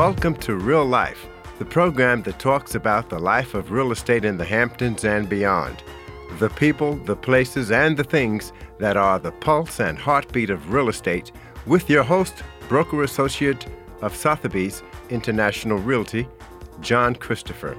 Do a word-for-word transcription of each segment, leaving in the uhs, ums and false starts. Welcome to Real Life, the program that talks about the life of real estate in the Hamptons and beyond. The people, the places, and the things that are the pulse and heartbeat of real estate with your host, Broker Associate of Sotheby's International Realty, John Christopher.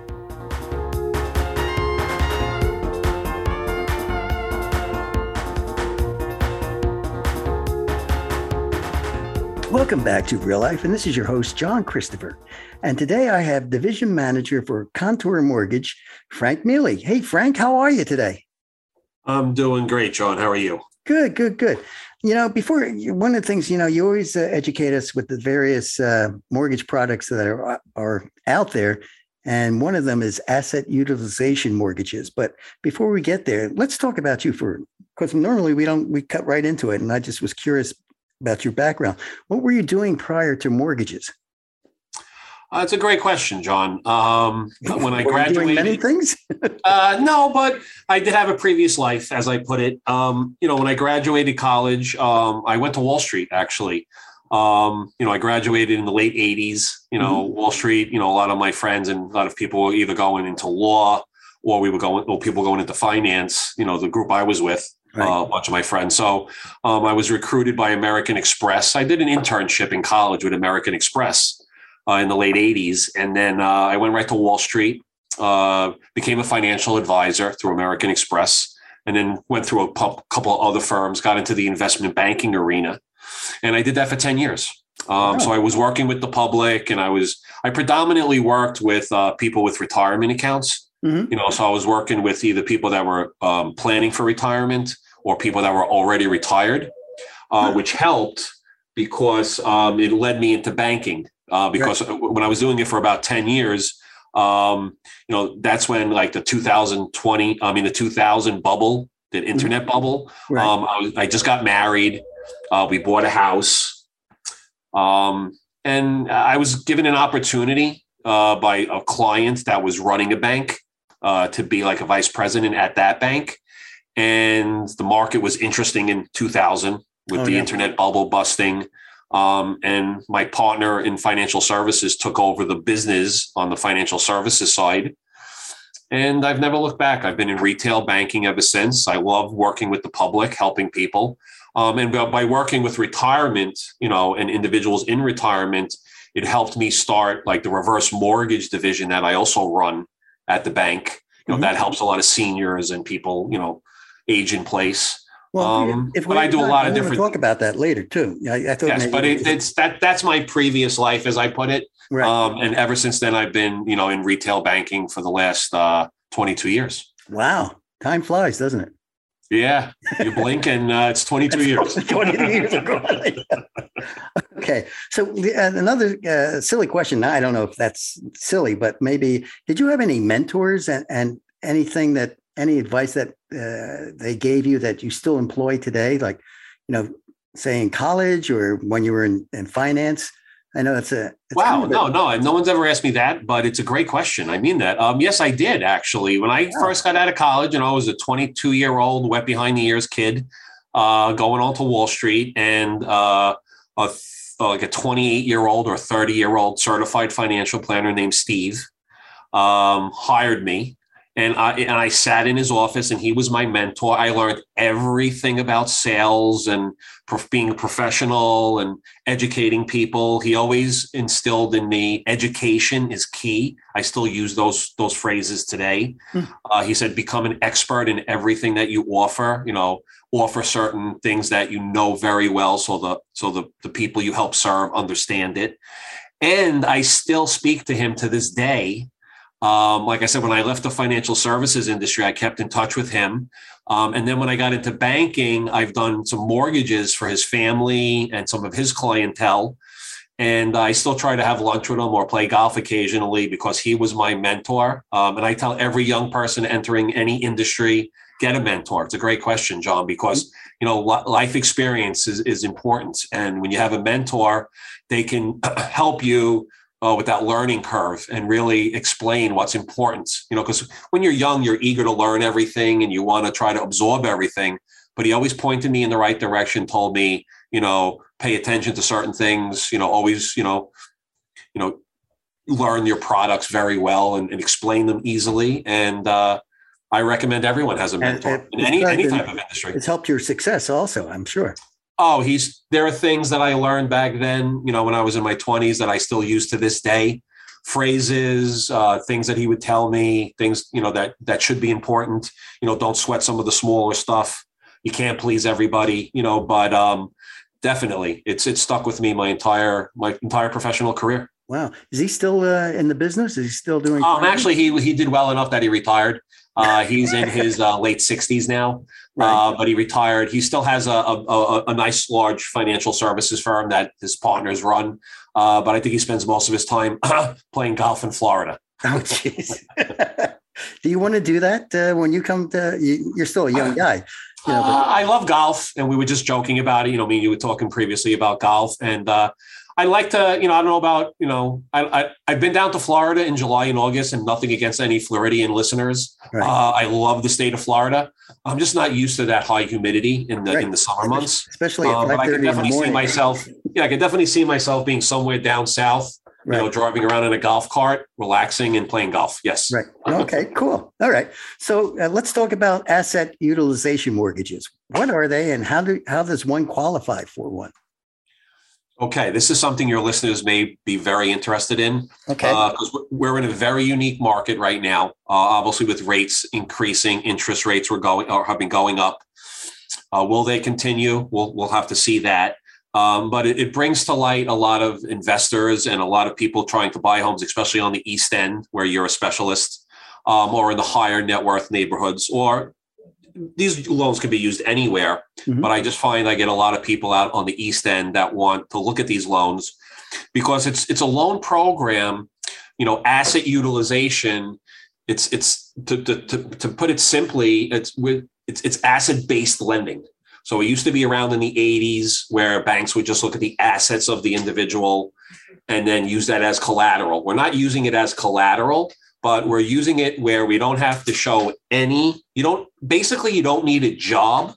Welcome back to Real Life, and this is your host, John Christopher. And today I have Division Manager for Contour Mortgage, Frank Mealy. Hey, Frank, how are you today? I'm doing great, John. How are you? Good, good, good. You know, before, one of the things, you know, you always uh, educate us with the various uh, mortgage products that are, are out there. And one of them is asset utilization mortgages. But before we get there, let's talk about you for, because normally we don't, we cut right into it. And I just was curious about your background. What were you doing prior to mortgages? Uh, it's a great question, John. Um, when I graduated, were you doing many things? uh, no, but I did have a previous life, as I put it. Um, you know, when I graduated college, um, I went to Wall Street, actually. Um, you know, I graduated in the late eighties, you know, mm-hmm. Wall Street, you know, a lot of my friends and a lot of people were either going into law or we were going, or people going into finance, you know, the group I was with. Right. Uh, a bunch of my friends. So um, I was recruited by American Express. I did an internship in college with American Express uh, in the late eighties. And then uh, I went right to Wall Street, uh, became a financial advisor through American Express, and then went through a pu- couple of other firms, got into the investment banking arena. And I did that for ten years. Um, oh. So I was working with the public, and I was I predominantly worked with uh, people with retirement accounts. Mm-hmm. You know, so I was working with either people that were um, planning for retirement or people that were already retired, uh, right. which helped because um, it led me into banking. Uh, because right. when I was doing it for about ten years, um, you know, that's when like the twenty twenty, I mean, the two thousand bubble, the internet mm-hmm. bubble. Right. Um, I, was, I just got married. Uh, we bought a house, um, and I was given an opportunity uh, by a client that was running a bank. Uh, to be like a vice president at that bank. And the market was interesting in two thousand with oh, the yeah. internet bubble busting. Um, and my partner in financial services took over the business on the financial services side. And I've never looked back. I've been in retail banking ever since. I love working with the public, helping people. Um, and by working with retirement, you know, and individuals in retirement, it helped me start like the reverse mortgage division that I also run at the bank. You know, mm-hmm. that helps a lot of seniors and people, you know, age in place. Well, um, if we, but I do not, a lot I of different talk about that later too. I, I thought yes, but it, it's that, that's my previous life, as I put it. Right. Um, and ever since then I've been, you know, in retail banking for the last uh, twenty-two years. Wow. Time flies, doesn't it? Yeah. You blink and uh, it's twenty-two years. twenty-two years ago. Okay. So uh, another uh, silly question. I don't know if that's silly, but maybe did you have any mentors and, and anything that any advice that uh, they gave you that you still employ today? Like, you know, say in college or when you were in, in finance? I know that's a wow. Kind of a- no, no, no one's ever asked me that, but it's a great question. I mean that. Um, yes, I did actually. When I yeah. first got out of college, and I was a twenty-two year old wet behind the ears kid, uh, going on to Wall Street, and uh, a, like a twenty-eight year old or thirty year old certified financial planner named Steve um, hired me, and I and I sat in his office, and he was my mentor. I learned everything about sales and being a professional and educating people. He always instilled in me, education is key. I still use those, those phrases today. Mm. Uh, he said, become an expert in everything that you offer, you know, offer certain things that you know very well. So the, so the, the people you help serve understand it. And I still speak to him to this day. Um, like I said, when I left the financial services industry, I kept in touch with him. Um, and then when I got into banking, I've done some mortgages for his family and some of his clientele. And I still try to have lunch with him or play golf occasionally because he was my mentor. Um, and I tell every young person entering any industry, get a mentor. It's a great question, John, because, you know, life experience is, is important. And when you have a mentor, they can help you Uh, with that learning curve and really explain what's important, you know, because when you're young, you're eager to learn everything and you want to try to absorb everything. But he always pointed me in the right direction, told me, you know, pay attention to certain things, you know, always, you know, you know, learn your products very well and, and explain them easily. And uh, I recommend everyone has a mentor and, and in any, any type of industry. It's helped your success also, I'm sure. Oh, he's there are things that I learned back then, you know, when I was in my twenties that I still use to this day. Phrases, uh, things that he would tell me, things, you know, that that should be important. You know, don't sweat some of the smaller stuff. You can't please everybody, you know, but um, definitely it's it's stuck with me my entire my entire professional career. Wow. Is he still uh, in the business? Is he still doing? Um, actually, he he did well enough that he retired. Uh, he's in his uh, late sixties now, right. uh, but he retired. He still has a, a, a nice, large financial services firm that his partners run. Uh, but I think he spends most of his time playing golf in Florida. Oh, jeez. Do you want to do that uh, when you come to, you, you're still a young guy. You know, but- uh, I love golf. And we were just joking about it. You know, me and you were talking previously about golf. And uh, I like to, you know, I don't know about, you know, I, I, I've been down to Florida in July and August, and nothing against any Floridian listeners. Right. Uh, I love the state of Florida. I'm just not used to that high humidity in the right. in the summer months. Especially um, but I can definitely see myself. Yeah, I can definitely see myself being somewhere down south, right. you know, driving around in a golf cart, relaxing and playing golf. Yes. Right. Okay, cool. All right. So uh, let's talk about asset utilization mortgages. What are they and how do how does one qualify for one? Okay, this is something your listeners may be very interested in. Okay, because uh, we're in a very unique market right now. Uh, obviously, with rates increasing, interest rates were going or have been going up. Uh, will they continue? We'll we'll have to see that. Um, but it, it brings to light a lot of investors and a lot of people trying to buy homes, especially on the East End, where you're a specialist, um, or in the higher net worth neighborhoods. Or these loans can be used anywhere, mm-hmm. but I just find I get a lot of people out on the East End that want to look at these loans because it's it's a loan program, you know, asset utilization. It's it's to to to, to put it simply, it's with it's it's asset based lending. So it used to be around in the eighties where banks would just look at the assets of the individual and then use that as collateral. We're not using it as collateral, but we're using it where we don't have to show any, you don't, basically you don't need a job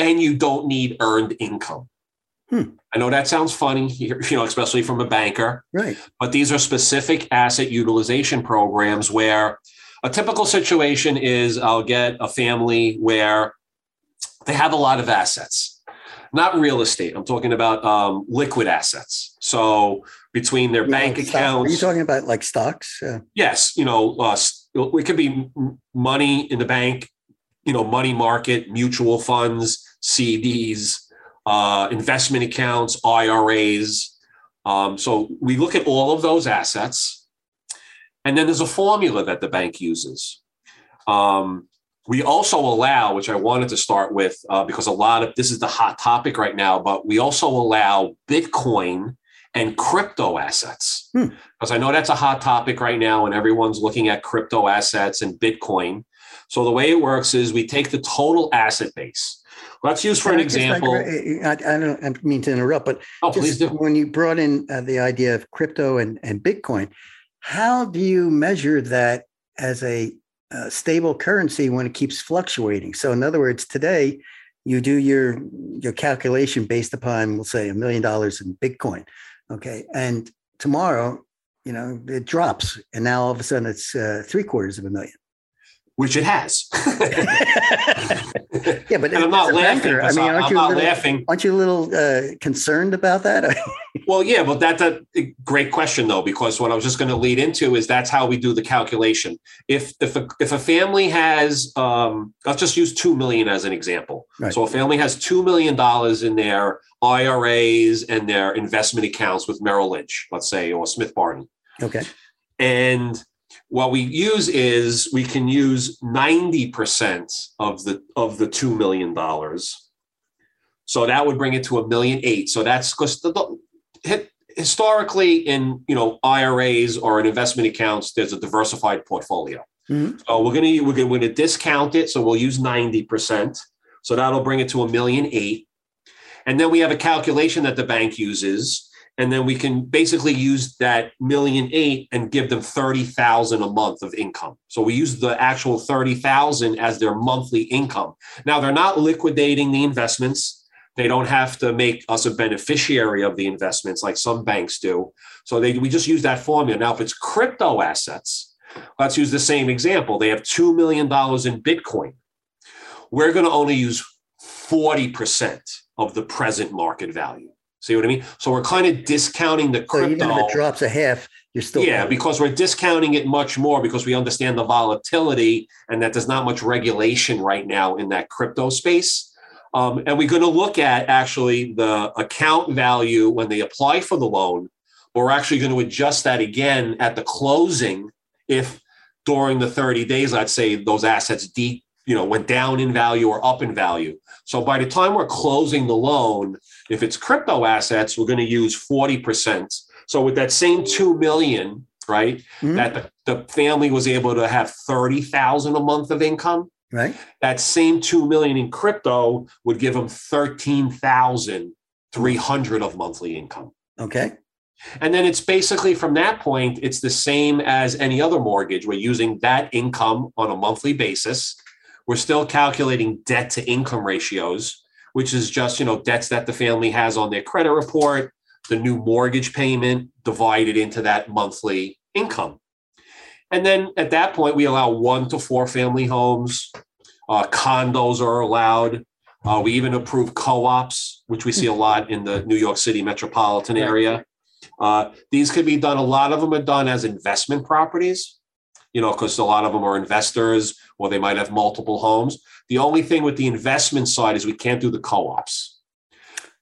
and you don't need earned income. Hmm. I know that sounds funny, you know, especially from a banker, right? But these are specific asset utilization programs where a typical situation is I'll get a family where they have a lot of assets, not real estate. I'm talking about um, liquid assets. So between their yeah, bank like accounts. Are you talking about like stocks? Yeah. Yes. You know, uh, it could be money in the bank, you know, money market, mutual funds, C Ds, uh, investment accounts, I R As. Um, so we look at all of those assets. And then there's a formula that the bank uses. Um, we also allow, which I wanted to start with, uh, because a lot of this is the hot topic right now, but we also allow Bitcoin and crypto assets, because hmm. I know that's a hot topic right now and everyone's looking at crypto assets and Bitcoin. So the way it works is we take the total asset base. Let's use for and an example. Like, I, I don't mean to interrupt, but oh, please do. When you brought in uh, the idea of crypto and, and Bitcoin, how do you measure that as a uh, stable currency when it keeps fluctuating? So in other words, today you do your, your calculation based upon, we'll say a million dollars in Bitcoin. Okay. And tomorrow, you know, it drops. And now all of a sudden it's uh, three quarters of a million. Which it has. Yeah, but I'm not laughing. I mean, aren't I'm you not little, laughing. Aren't you a little uh, concerned about that? Well, yeah, but that's a great question, though, because what I was just going to lead into is that's how we do the calculation. If if a, if a family has, um, let's just use two million dollars as an example. Right. So a family has two million dollars in their I R As and their investment accounts with Merrill Lynch, let's say, or Smith Barney. Okay. And what we use is we can use ninety percent of the of the two million dollars. So that would bring it to a million eight. So that's because historically in, you know, I R As or in investment accounts, there's a diversified portfolio. Mm-hmm. So we're going to we're going to discount it. So we'll use ninety percent. So that'll bring it to a million eight. And then we have a calculation that the bank uses. And then we can basically use that million eight and give them thirty thousand a month of income. So we use the actual thirty thousand as their monthly income. Now they're not liquidating the investments. They don't have to make us a beneficiary of the investments like some banks do. So they, we just use that formula. Now, if it's crypto assets, let's use the same example. They have two million dollars in Bitcoin. We're going to only use forty percent of the present market value. See what I mean? So we're kind of discounting the crypto. So even if it drops a half, you're still. Yeah, because we're discounting it much more because we understand the volatility and that there's not much regulation right now in that crypto space. Um, and we're going to look at actually the account value when they apply for the loan. We're actually going to adjust that again at the closing if during the thirty days, let's say those assets de- you know, went down in value or up in value. So by the time we're closing the loan, if it's crypto assets, we're going to use forty percent. So with that same two million dollars, right, mm-hmm. that the, the family was able to have thirty thousand dollars a month of income. Right. That same two million dollars in crypto would give them thirteen thousand three hundred dollars of monthly income. Okay. And then it's basically from that point, it's the same as any other mortgage. We're using that income on a monthly basis. We're still calculating debt to income ratios, which is just, you know, debts that the family has on their credit report, the new mortgage payment divided into that monthly income. And then at that point, we allow one to four family homes. Uh, condos are allowed. Uh, we even approve co-ops, which we see a lot in the New York City metropolitan area. Uh, these could be done. A lot of them are done as investment properties, you know, because a lot of them are investors or they might have multiple homes. The only thing with the investment side is we can't do the co-ops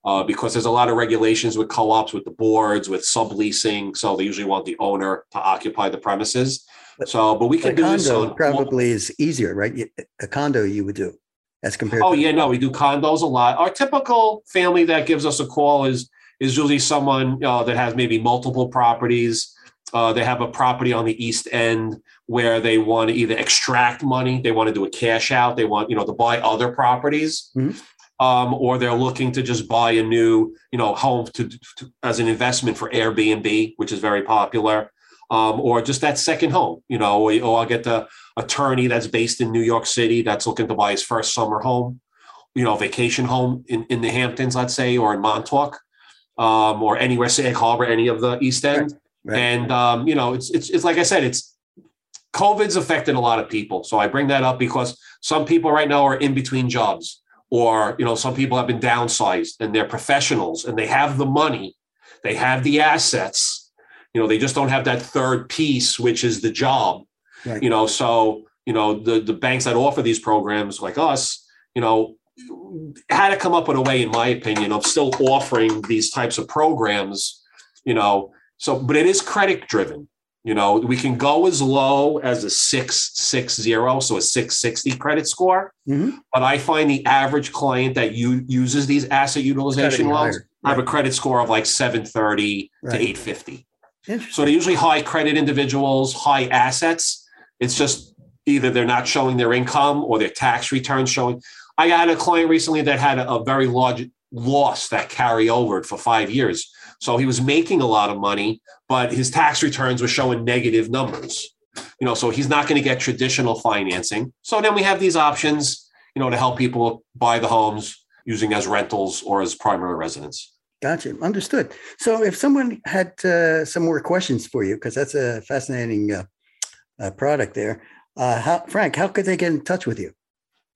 uh, because there's a lot of regulations with co-ops, with the boards, with subleasing. So they usually want the owner to occupy the premises. So, but we can do this. A condo probably is easier, right? A condo you would do as compared. Oh, yeah, no, we do condos a lot. Our typical family that gives us a call is is usually someone uh, that has maybe multiple properties. Uh, they have a property on the East End where they want to either extract money, they want to do a cash out, they want you know to buy other properties, mm-hmm. um, or they're looking to just buy a new you know home to, to as an investment for Airbnb, which is very popular. Um, or just that second home, you know, or, or I'll get the attorney that's based in New York City that's looking to buy his first summer home, you know, vacation home in, in the Hamptons, let's say, or in Montauk, um, or anywhere, Sag Harbor, any of the East End. Right. Right. And, um, you know, it's, it's, it's like I said, it's COVID's affected a lot of people. So I bring that up because some people right now are in between jobs or, you know, some people have been downsized and they're professionals and they have the money, they have the assets. You know, they just don't have that third piece, which is the job, right. you know, so, you know, the, the banks that offer these programs like us, you know, had to come up with a way, in my opinion, of still offering these types of programs, you know, so, but it is credit driven, you know, we can go as low as a six sixty, so a six sixty credit score. Mm-hmm. But I find the average client that you uses these asset utilization loans right. have a credit score of like seven thirty right. to eight fifty. So they're usually high credit individuals, high assets. It's just either they're not showing their income or their tax returns showing. I had a client recently that had a, a very large loss that carried over for five years. So he was making a lot of money, but his tax returns were showing negative numbers. You know, so he's not going to get traditional financing. So then we have these options, you know, to help people buy the homes using as rentals or as primary residence. Gotcha. Understood. So if someone had uh, some more questions for you, because that's a fascinating uh, uh, product there, uh, how, Frank, how could they get in touch with you?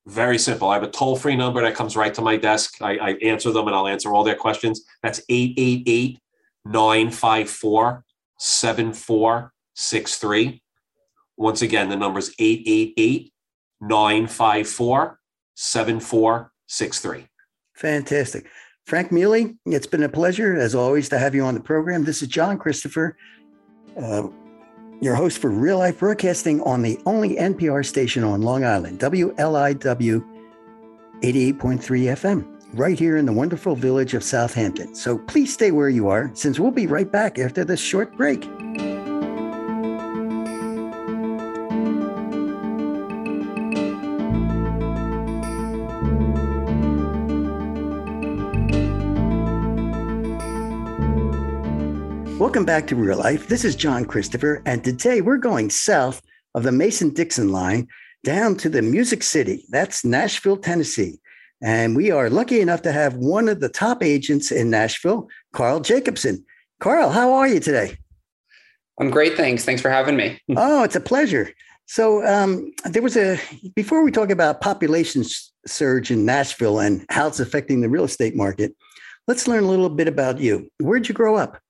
Very simple. I have a toll-free number that comes right to my desk. I, I answer them and I'll answer all their questions. That's eight eight eight, nine five four, seven four six three. Once again, the number is eight eight eight, nine five four, seven four six three. Fantastic. Frank Mealy, it's been a pleasure, as always, to have you on the program. This is John Christopher, uh, your host for Real Life Broadcasting on the only N P R station on Long Island, W L I W eighty-eight point three F M, right here in the wonderful village of Southampton. So please stay where you are, since we'll be right back after this short break. Welcome back to Real Life. This is John Christopher, and today we're going south of the Mason-Dixon line down to the Music City. That's Nashville, Tennessee. And we are lucky enough to have one of the top agents in Nashville, Carl Jacobson. Carl, how are you today? I'm great, thanks. Thanks for having me. Oh, it's a pleasure. So um, there was a, before we talk about population surge in Nashville and how it's affecting the real estate market, let's learn a little bit about you. Where'd you grow up?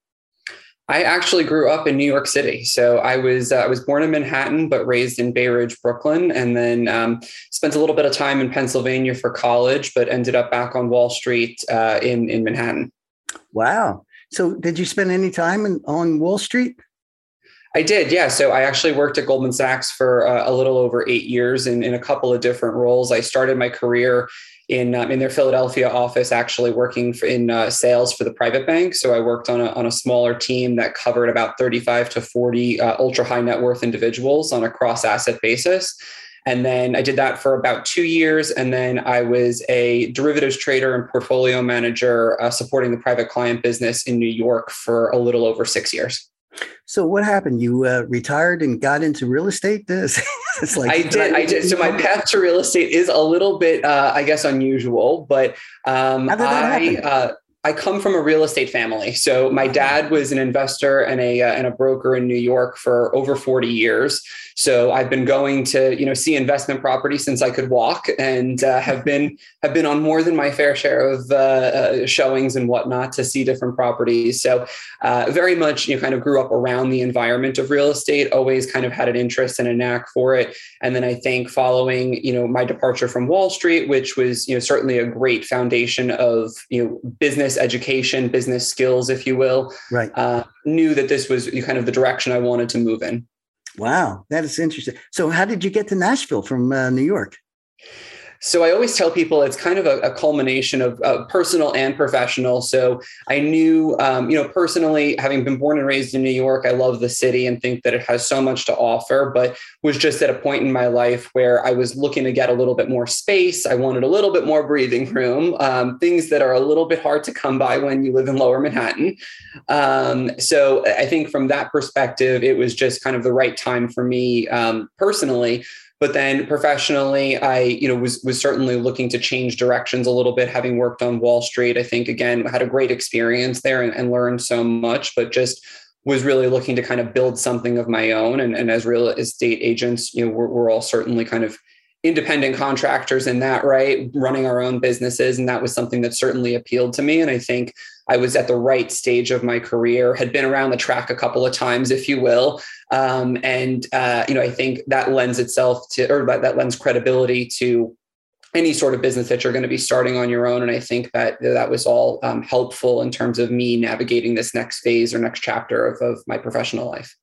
I actually grew up in New York City. So I was uh, I was born in Manhattan, but raised in Bay Ridge, Brooklyn, and then um, spent a little bit of time in Pennsylvania for college, but ended up back on Wall Street uh, in, in Manhattan. Wow. So did you spend any time in, on Wall Street? I did. Yeah. So I actually worked at Goldman Sachs for uh, a little over eight years in, in a couple of different roles. I started my career in um, in their Philadelphia office, actually working for, in uh, sales for the private bank. So I worked on a, on a smaller team that covered about thirty-five to forty uh, ultra high net worth individuals on a cross asset basis. And then I did that for about two years. And then I was a derivatives trader and portfolio manager uh, supporting the private client business in New York for a little over six years. So what happened? You uh, retired and got into real estate? It's like I did. I did. So my path to real estate is a little bit, uh, I guess, unusual. But um, How did that I uh, I come from a real estate family. So my dad was an investor and a uh, and a broker in New York for over forty years. So I've been going to you know see investment property since I could walk, and uh, have been have been on more than my fair share of uh, uh, showings and whatnot to see different properties. So uh, very much you know, kind of grew up around the environment of real estate. Always kind of had an interest and a knack for it. And then I think following you know my departure from Wall Street, which was you know certainly a great foundation of you know business education, business skills, if you will, right? Uh, knew that this was kind of the direction I wanted to move in. Wow, that is interesting. So how did you get to Nashville from uh, New York? So I always tell people it's kind of a, a culmination of uh, personal and professional. So I knew, um, you know, personally, having been born and raised in New York, I love the city and think that it has so much to offer, but was just at a point in my life where I was looking to get a little bit more space. I wanted a little bit more breathing room, um, things that are a little bit hard to come by when you live in Lower Manhattan. Um, so I think from that perspective, it was just kind of the right time for me um, personally. But then professionally, I you know was was certainly looking to change directions a little bit, having worked on Wall Street. I think, again, had a great experience there and, and learned so much, but just was really looking to kind of build something of my own. And, and as real estate agents, you know, we're, we're all certainly kind of independent contractors in that, right? Running our own businesses. And that was something that certainly appealed to me. And I think I was at the right stage of my career, had been around the track a couple of times, if you will. Um, and, uh, you know, I think that lends itself to, or that lends credibility to any sort of business that you're going to be starting on your own. And I think that that was all um, helpful in terms of me navigating this next phase or next chapter of, of my professional life.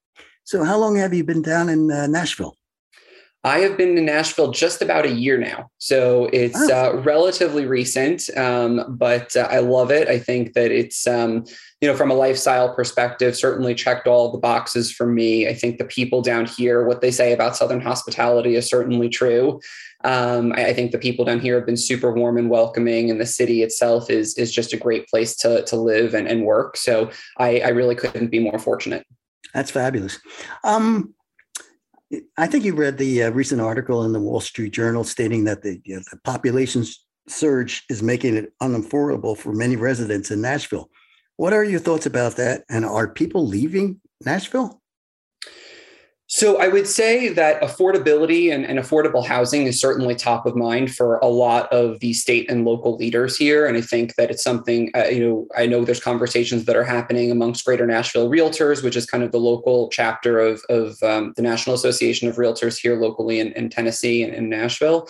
So how long have you been down in uh, Nashville? I have been in Nashville just about a year now. So it's uh, relatively recent, um, but uh, I love it. I think that it's, um, you know, from a lifestyle perspective, certainly checked all the boxes for me. I think the people down here, what they say about Southern hospitality is certainly true. Um, I, I think the people down here have been super warm and welcoming, and the city itself is is just a great place to, to live and, and work. So I, I really couldn't be more fortunate. That's fabulous. Um I think you read the uh, recent article in the Wall Street Journal stating that the, you know, the population surge is making it unaffordable for many residents in Nashville. What are your thoughts about that? And are people leaving Nashville? So I would say that affordability and, and affordable housing is certainly top of mind for a lot of the state and local leaders here. And I think that it's something, uh, you know, I know there's conversations that are happening amongst Greater Nashville Realtors, which is kind of the local chapter of, of um, the National Association of Realtors here locally in, in Tennessee and in Nashville.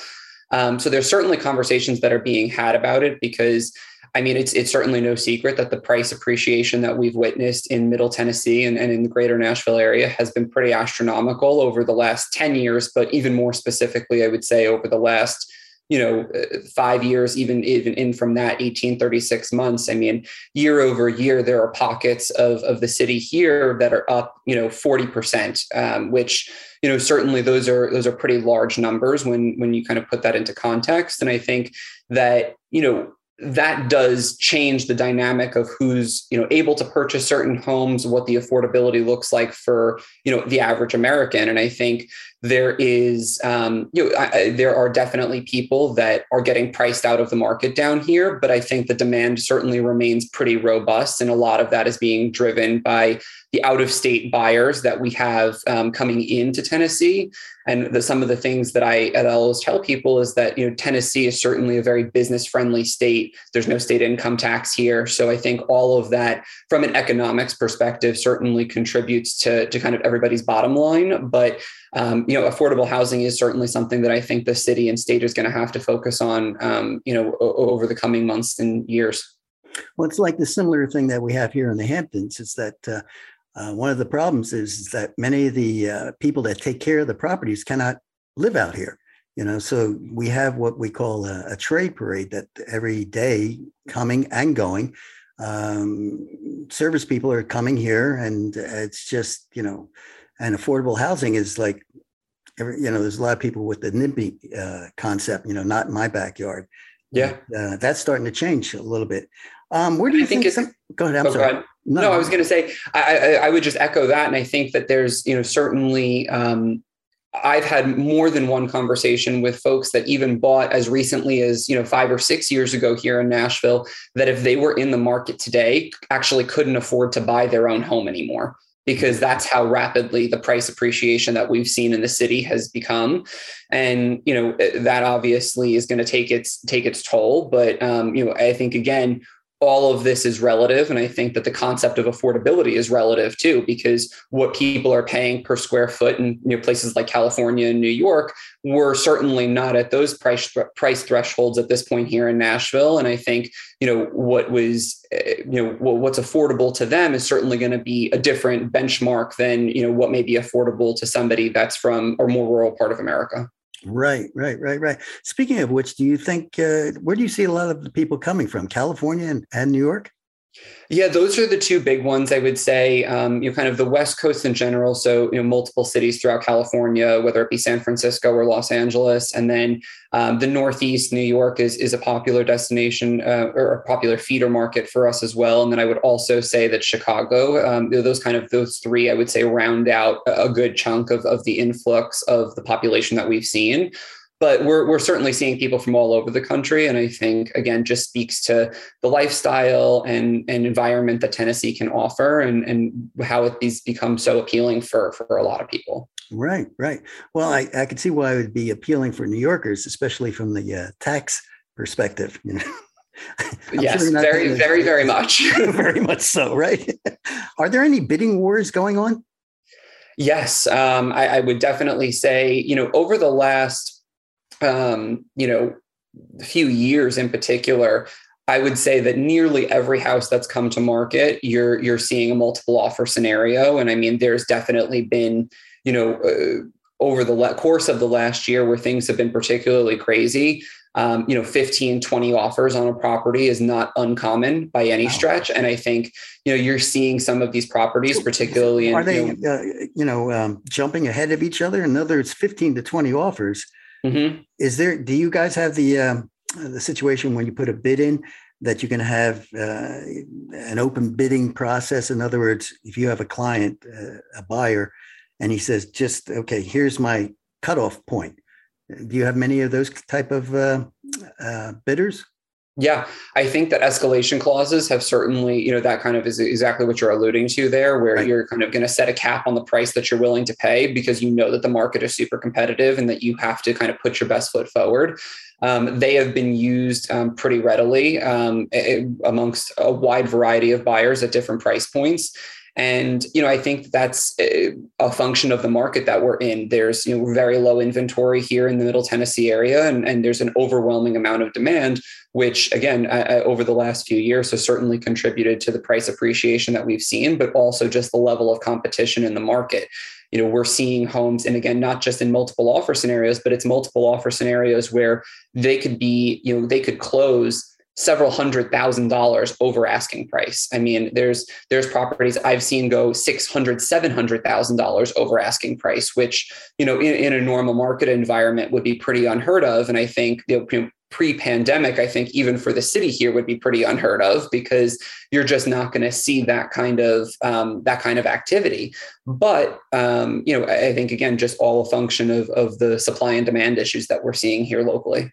Um, so there's certainly conversations that are being had about it because I mean, it's it's certainly no secret that the price appreciation that we've witnessed in Middle Tennessee and, and in the Greater Nashville area has been pretty astronomical over the last ten years, but even more specifically, I would say over the last, you know, five years, even even in from that eighteen, thirty-six months. I mean, year over year, there are pockets of, of the city here that are up, you know, forty percent, um, which, you know, certainly those are those are pretty large numbers when when you kind of put that into context. And I think that, you know, that does change the dynamic of who's, you know, able to purchase certain homes, what the affordability looks like for, you know, the average American. And I think There is, um, you know, I, I, there are definitely people that are getting priced out of the market down here, but I think the demand certainly remains pretty robust. And a lot of that is being driven by the out-of-state buyers that we have um, coming into Tennessee. And the, some of the things that I, that I always tell people is that, you know, Tennessee is certainly a very business-friendly state. There's no state income tax here. So I think all of that from an economics perspective certainly contributes to, to kind of everybody's bottom line. But, um, you know, affordable housing is certainly something that I think the city and state is going to have to focus on, um, you know, o- over the coming months and years. Well, it's like the similar thing that we have here in the Hamptons is that uh, uh, one of the problems is, is that many of the uh, people that take care of the properties cannot live out here. You know, so we have what we call a, a trade parade that every day coming and going, um, service people are coming here, and it's just, you know, and affordable housing is like, every, you know, there's a lot of people with the NIMBY uh, concept, you know, not in my backyard. Yeah, uh, that's starting to change a little bit. Um, where do you I think? think some, go ahead. I'm oh, sorry. No, no, I was going to say I, I, I would just echo that, and I think that there's, you know, certainly. Um, I've had more than one conversation with folks that even bought as recently as, you know, five or six years ago here in Nashville, that if they were in the market today, actually couldn't afford to buy their own home anymore, because that's how rapidly the price appreciation that we've seen in the city has become. And, you know, that obviously is going to take its take its toll. But, um, you know, I think, again, all of this is relative. And I think that the concept of affordability is relative too, because what people are paying per square foot in, you know, places like California and New York, we're certainly not at those price th- price thresholds at this point here in Nashville. And I think, you know, what was, you know, what's affordable to them is certainly going to be a different benchmark than, you know, what may be affordable to somebody that's from a more rural part of America. Right, right, right, right. Speaking of which, do you think, uh, where do you see a lot of the people coming from? California and, and New York? Yeah, those are the two big ones, I would say, um, you know, kind of the West Coast in general. So, you know, multiple cities throughout California, whether it be San Francisco or Los Angeles. And then um, the Northeast, New York is, is a popular destination uh, or a popular feeder market for us as well. And then I would also say that Chicago, um, those kind of those three, I would say, round out a good chunk of, of the influx of the population that we've seen. But we're we're certainly seeing people from all over the country. And I think, again, just speaks to the lifestyle and, and environment that Tennessee can offer, and, and how it has become so appealing for, for a lot of people. Right, right. Well, I, I could see why it would be appealing for New Yorkers, especially from the uh, tax perspective, you know. Yes, sure very, very, very, very much. Very much so, right? Are there any bidding wars going on? Yes, um, I, I would definitely say, you know, over the last Um, you know, a few years in particular, I would say that nearly every house that's come to market, you're you're seeing a multiple offer scenario. And I mean, there's definitely been, you know, uh, over the le- course of the last year where things have been particularly crazy. Um, you know, fifteen, twenty offers on a property is not uncommon by any stretch. And I think, you know, you're seeing some of these properties, particularly in, are they, you know, uh, you know um, jumping ahead of each other? In other words, fifteen to twenty offers. Mm-hmm. Is there, do you guys have the um, the situation when you put a bid in that you can have uh, an open bidding process? In other words, if you have a client, uh, a buyer, and he says, just, okay, here's my cutoff point. Do you have many of those type of uh, uh, bidders? Yeah, I think that escalation clauses have certainly, you know, that kind of is exactly what you're alluding to there, where right. You're kind of going to set a cap on the price that you're willing to pay, because you know that the market is super competitive and that you have to kind of put your best foot forward. Um, they have been used um, pretty readily um, it, amongst a wide variety of buyers at different price points. And, you know, I think that's a function of the market that we're in. There's, you know, very low inventory here in the Middle Tennessee area, and, and there's an overwhelming amount of demand, which, again, uh, over the last few years has certainly contributed to the price appreciation that we've seen, but also just the level of competition in the market. You know, we're seeing homes, and again, not just in multiple offer scenarios, but it's multiple offer scenarios where they could be, you know, they could close several hundred thousand dollars over asking price. I mean, there's there's properties I've seen go six hundred thousand dollars, seven hundred thousand dollars over asking price, which, you know, in, in a normal market environment would be pretty unheard of. And I think, you know, pre-pandemic, I think even for the city here would be pretty unheard of, because you're just not going to see that kind of um, that kind of activity. But um, you know, I think again, just all a function of of the supply and demand issues that we're seeing here locally.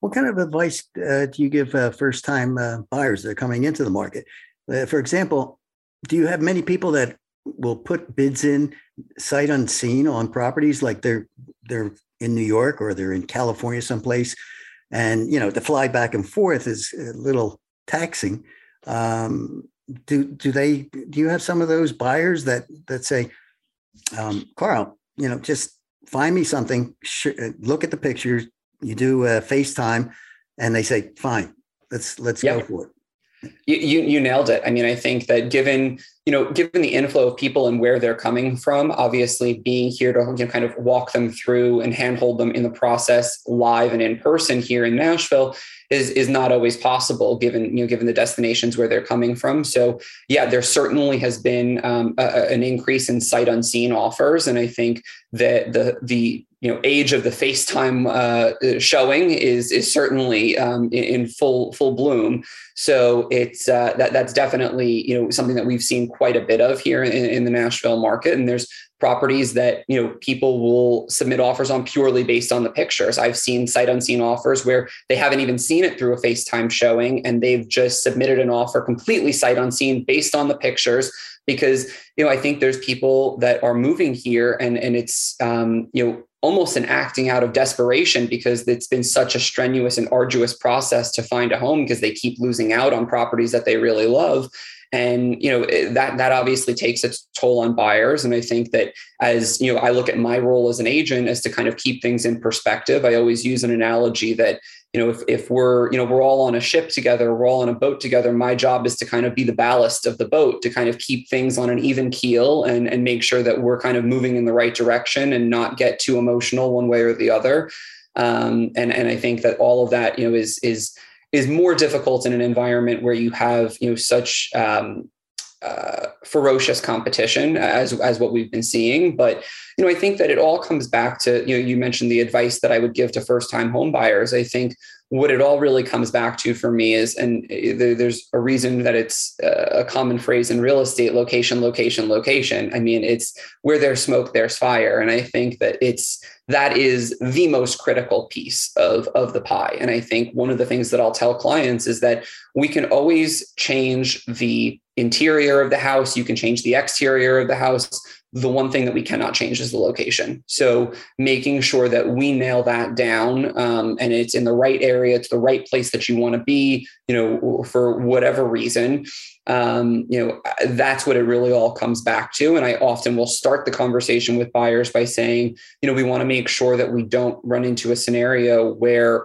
What kind of advice uh, do you give uh, first-time uh, buyers that are coming into the market? Uh, for example, do you have many people that will put bids in sight unseen on properties, like they're they're in New York or they're in California someplace? And, you know, the fly back and forth is a little taxing. Um, do do they do you have some of those buyers that that say, um, Carl, you know, just find me something, sh- look at the pictures, you do a FaceTime, and they say, fine, let's let's yep. go for it. You, you you nailed it. I mean, I think that given, you know, given the inflow of people and where they're coming from, obviously being here to you know, kind of walk them through and handhold them in the process live and in person here in Nashville is is not always possible given, you know, given the destinations where they're coming from. So, yeah, there certainly has been um, a, an increase in sight unseen offers. And I think that the the you know, age of the FaceTime uh, showing is is certainly um, in, in full full bloom. So it's uh, that that's definitely, you know, something that we've seen quite a bit of here in, in the Nashville market. And there's properties that, you know, people will submit offers on purely based on the pictures. I've seen sight unseen offers where they haven't even seen it through a FaceTime showing, and they've just submitted an offer completely sight unseen based on the pictures. Because, you know, I think there's people that are moving here, and and it's, um, you know, almost an acting out of desperation, because it's been such a strenuous and arduous process to find a home, because they keep losing out on properties that they really love. And, you know, that that obviously takes its toll on buyers. And I think that as, you know, I look at my role as an agent as to kind of keep things in perspective, I always use an analogy that, you know, if, if we're, you know, we're all on a ship together, we're all on a boat together, my job is to kind of be the ballast of the boat, to kind of keep things on an even keel and, and make sure that we're kind of moving in the right direction and not get too emotional one way or the other. Um, and, and I think that all of that, you know, is, is, is more difficult in an environment where you have, you know, such um, uh, ferocious competition as, as what we've been seeing. But, you know, I think that it all comes back to, you know, you mentioned the advice that I would give to first-time home buyers. I think what it all really comes back to for me is, and there's a reason that it's a common phrase in real estate, location, location, location. I mean, it's where there's smoke, there's fire. And I think that it's, that is the most critical piece of, of the pie. And I think one of the things that I'll tell clients is that we can always change the interior of the house. You can change the exterior of the house. The one thing that we cannot change is the location. So making sure that we nail that down um, and it's in the right area, it's the right place that you want to be, you know, for whatever reason, um, you know, that's what it really all comes back to. And I often will start the conversation with buyers by saying, you know, we want to make sure that we don't run into a scenario where,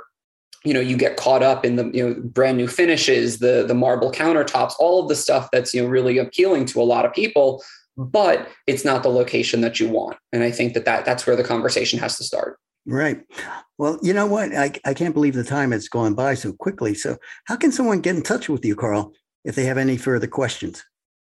you know, you get caught up in the, you know, brand new finishes, the, the marble countertops, all of the stuff that's, you know, really appealing to a lot of people, but it's not the location that you want. And I think that, that that's where the conversation has to start. Right. Well, you know what? I, I can't believe the time has gone by so quickly. So how can someone get in touch with you, Carl, if they have any further questions?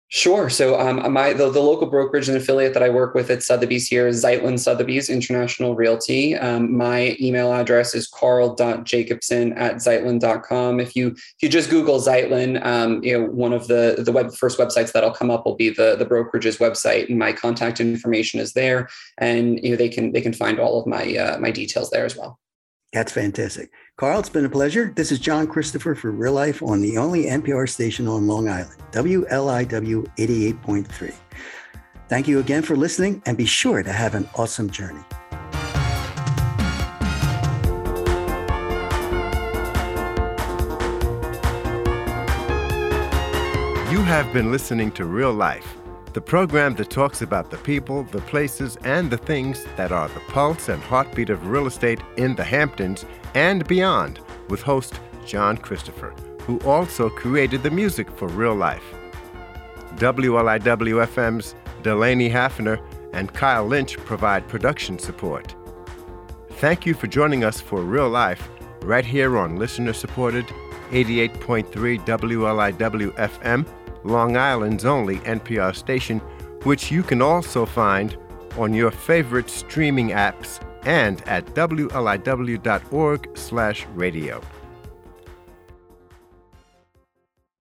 Sure. So um, my the, the local brokerage and affiliate that I work with at Sotheby's here is Zeitlin Sotheby's International Realty. Um, my email address is carl dot jacobson at zeitlin dot com. If you if you just Google Zeitlin, um, you know, one of the the web first websites that'll come up will be the the brokerage's website, and my contact information is there. And you know, they can they can find all of my uh, my details there as well. That's fantastic, Carl. It's been a pleasure. This is John Christopher for Real Life on the only N P R station on Long Island, W L I W eighty-eight point three. Thank you again for listening, and be sure to have an awesome journey. You have been listening to Real Life, the program that talks about the people, the places, and the things that are the pulse and heartbeat of real estate in the Hamptons and beyond, with host John Christopher, who also created the music for Real Life. W L I W F M's Delaney Hafner and Kyle Lynch provide production support. Thank you for joining us for Real Life, right here on listener-supported eighty-eight point three W L I W F M, Long Island's only N P R station, which you can also find on your favorite streaming apps and at W L I W dot org slash radio.